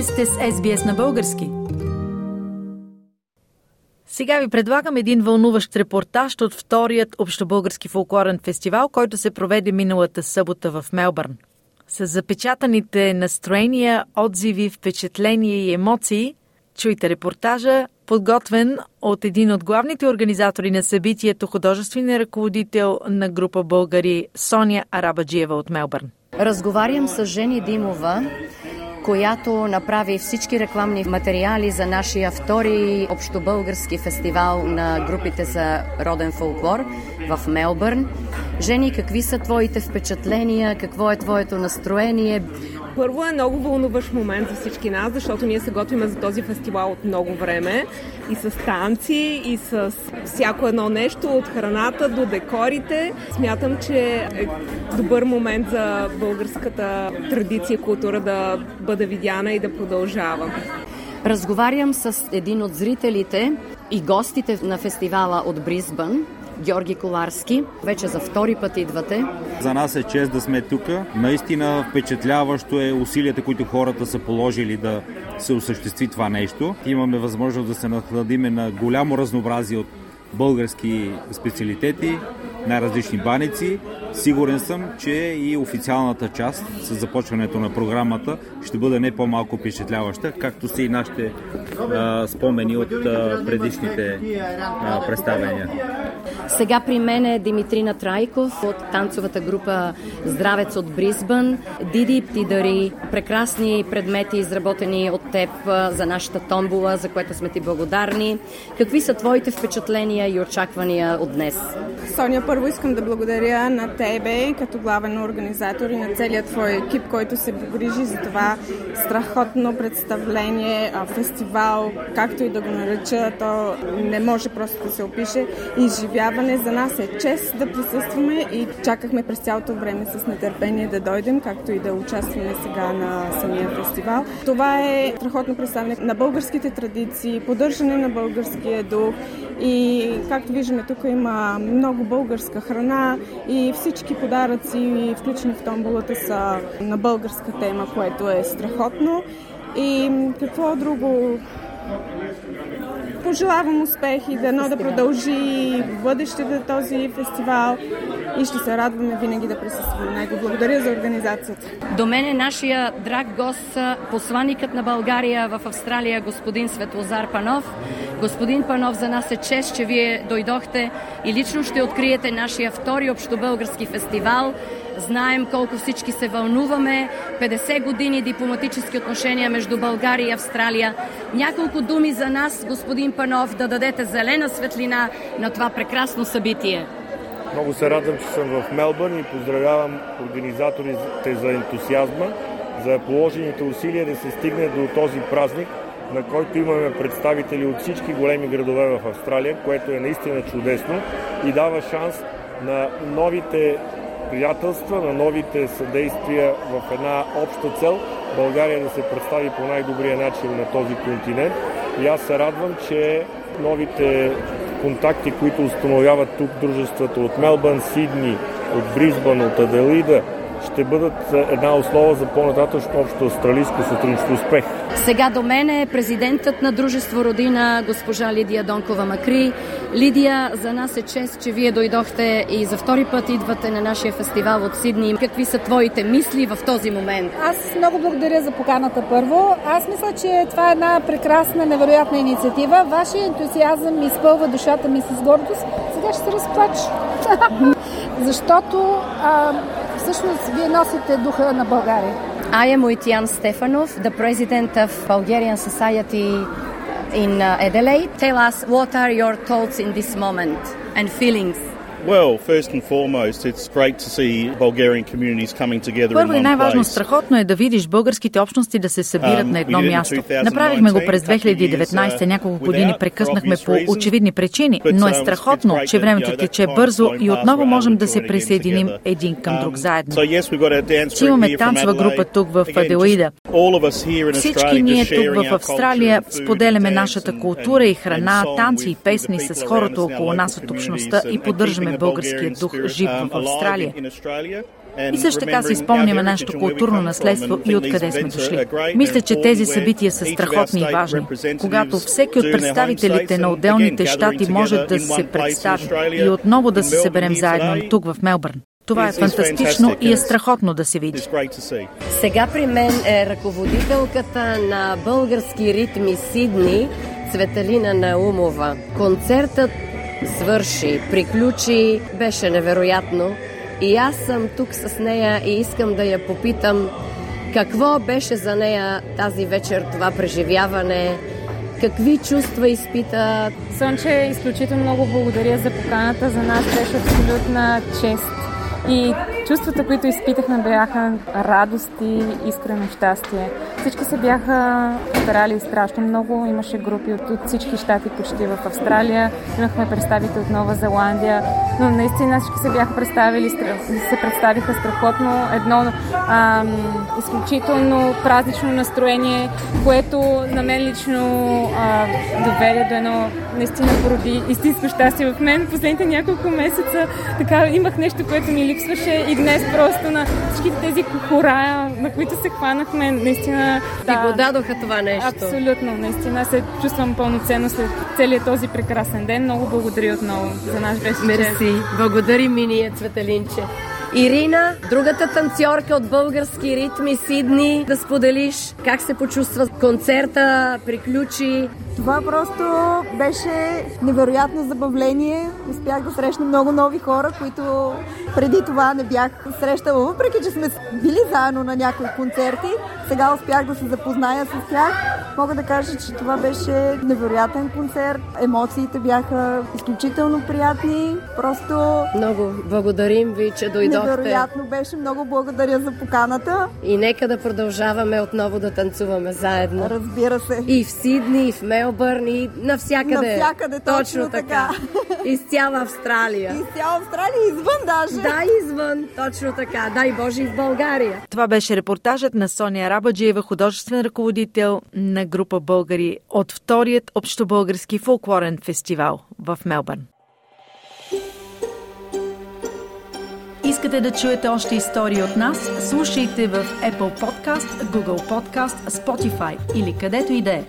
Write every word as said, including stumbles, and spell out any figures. Вие сте с Ес Би Ес на български. Сега ви предлагам един вълнуващ репортаж от вторият общобългарски фолклорен фестивал, който се проведе миналата събота в Мелбърн. С запечатаните настроения, отзиви, впечатления и емоции, чуйте репортажа, подготвен от един от главните организатори на събитието, художествения ръководител на група българи Соня Арабаджиева от Мелбърн. Разговарям с Жени Димова, която направи всички рекламни материали за нашия втори общобългарски фестивал на групите за роден фолклор в Мелбърн. Жени, какви са твоите впечатления, какво е твоето настроение? Първо е много вълнуващ момент за всички нас, защото ние се готвим за този фестивал от много време. И с танци, и с всяко едно нещо, от храната до декорите. Смятам, че е добър момент за българската традиция и култура да бъде видяна и да продължава. Разговарям с един от зрителите и гостите на фестивала от Бризбън, Георги Коварски. Вече за втори път идвате. За нас е чест да сме тук. Наистина впечатляващо е усилията, които хората са положили да се осъществи това нещо. Имаме възможност да се нахладиме на голямо разнообразие от български специалитети, най-различни баници. Сигурен съм, че и официалната част с започването на програмата ще бъде не по-малко впечатляваща, както са и нашите а, спомени от а, предишните а, представения. Сега при мен е Димитрина Трайков от танцовата група Здравец от Бризбън. Диди Птидари, прекрасни предмети, изработени от теб за нашата томбола, за което сме ти благодарни. Какви са твоите впечатления и очаквания от днес? Соня, първо искам да благодаря на тебе като главен организатор и на целият твой екип, който се погрижи за това страхотно представление, фестивал, както и да го нареча, то не може просто да се опише. Изживяване за нас е чест да присъстваме и чакахме през цялото време с нетърпение да дойдем, както и да участваме сега на самия фестивал. Това е страхотно представяне на българските традиции, поддържане на българския дух и, както виждаме, тук има много българска храна и всички подаръци, включени в томболата, са на българска тема, което е страхотно. И какво друго? Пожелавам успех и дано да продължи бъдещето този фестивал и ще се радваме винаги да присъстваме него. Благодаря за организацията. До мен е нашия драг гост, посланикът на България в Австралия, господин Светлозар Панов. Господин Панов, за нас е чест, че вие дойдохте и лично ще откриете нашия втори общобългарски фестивал. Знаем колко всички се вълнуваме. петдесет години дипломатически отношения между България и Австралия. Няколко думи за нас, господин Панов, да дадете зелена светлина на това прекрасно събитие. Много се радвам, че съм в Мелбърн и поздравявам организаторите за ентусиазма, за положените усилия да се стигне до този празник, на който имаме представители от всички големи градове в Австралия, което е наистина чудесно и дава шанс на новите приятелства, на новите съдействия в една обща цел България да се представи по най-добрия начин на този континент. И аз се радвам, че новите контакти, които установяват тук дружествата от Мелбърн, Сидни, от Бризбън, от Аделаида, ще бъдат една основа за по-нататъчно общо австралийско сътрудничество успех. Сега до мен е президентът на Дружество Родина, госпожа Лидия Донкова Макри. Лидия, за нас е чест, че вие дойдохте и за втори път идвате на нашия фестивал от Сидни. Какви са твоите мисли в този момент? Аз много благодаря за поканата първо. Аз мисля, че това е една прекрасна, невероятна инициатива. Вашия ентусиазъм изпълва душата ми с гордост. Сега ще се разплача. Защото а, всъщност вие носите духа на България. I am Uytian Stefanov, the president of Bulgarian Society in Adelaide. Tell us, what are your thoughts in this moment and feelings? Well, first and foremost, it's great to see Bulgarian communities coming together in one place. Първо и най-важно, страхотно е да видиш българските общности да се събират um, на едно място. Направихме го през две хиляди и деветнайсета, няколко години прекъснахме по очевидни причини, но е страхотно, че времето тече бързо и отново можем да се присъединим един към друг заедно. Ще имаме танцова група тук в Аделаида. Всички ние тук в Австралия споделяме нашата култура и храна, танци и песни с хората около нас от общността и поддържаме българския дух жив в Австралия. И също така си спомняме нашето културно наследство и откъде сме дошли. Мисля, че тези събития са страхотни и важни. Когато всеки от представителите на отделните щати може да се представи и отново да се съберем заедно тук в Мелбърн. Това е фантастично и е страхотно да се види. Сега при мен е ръководителката на Български ритми Сидни, Цветелина Наумова. Концертът свърши, приключи, беше невероятно. И аз съм тук с нея и искам да я попитам какво беше за нея тази вечер това преживяване, какви чувства изпита. Сонче, изключително много благодаря за поканата. За нас беше абсолютна чест. И чувствата, които изпитахме, бяха радост и искрено щастие. Всички се бяха старали страшно много. Имаше групи от, от всички щати почти в Австралия. Имахме представители от Нова Зеландия. Но наистина всички се бяха представили, се представиха страхотно. Едно ам, изключително празнично настроение, което на мен лично ам, доведе до едно наистина породи истинско щастие в мен. Последните няколко месеца така имах нещо, което ми липсваше и днес просто на всички тези хора, на които се хванахме, наистина... Да, ти го дадоха това нещо. Абсолютно, наистина се чувствам пълноценно след целият този прекрасен ден. Много благодаря отново за наш вечер. Мерси. Благодари ми ние, Цветелинче. Ирина, другата танцорка от Български ритми Сидни, да споделиш как се почувства концерта, приключи. Това просто беше невероятно забавление. Успях да срещна много нови хора, които преди това не бях срещала, въпреки че сме били заедно на някои концерти. Сега успях да се запозная с тях. Мога да кажа, че това беше невероятен концерт. Емоциите бяха изключително приятни. Просто... Много благодарим ви, че дойдохте. Невероятно беше. Много благодаря за поканата. И нека да продължаваме отново да танцуваме заедно. Разбира се. И в Сидни, и в Мелбърн, и навсякъде. Навсякъде, точно, точно така. така. Из цяла Австралия. Из цяла Австралия, извън даже. Да, извън, точно така. Дай Боже, и в България. Това беше репортажът на Соня Арабаджиева, художествен ръководител на група българи от вторият общобългарски фолклорен фестивал в Мелбърн. Искате да чуете още истории от нас? Слушайте в Apple Podcast, Google Podcast, Spotify или където и да е.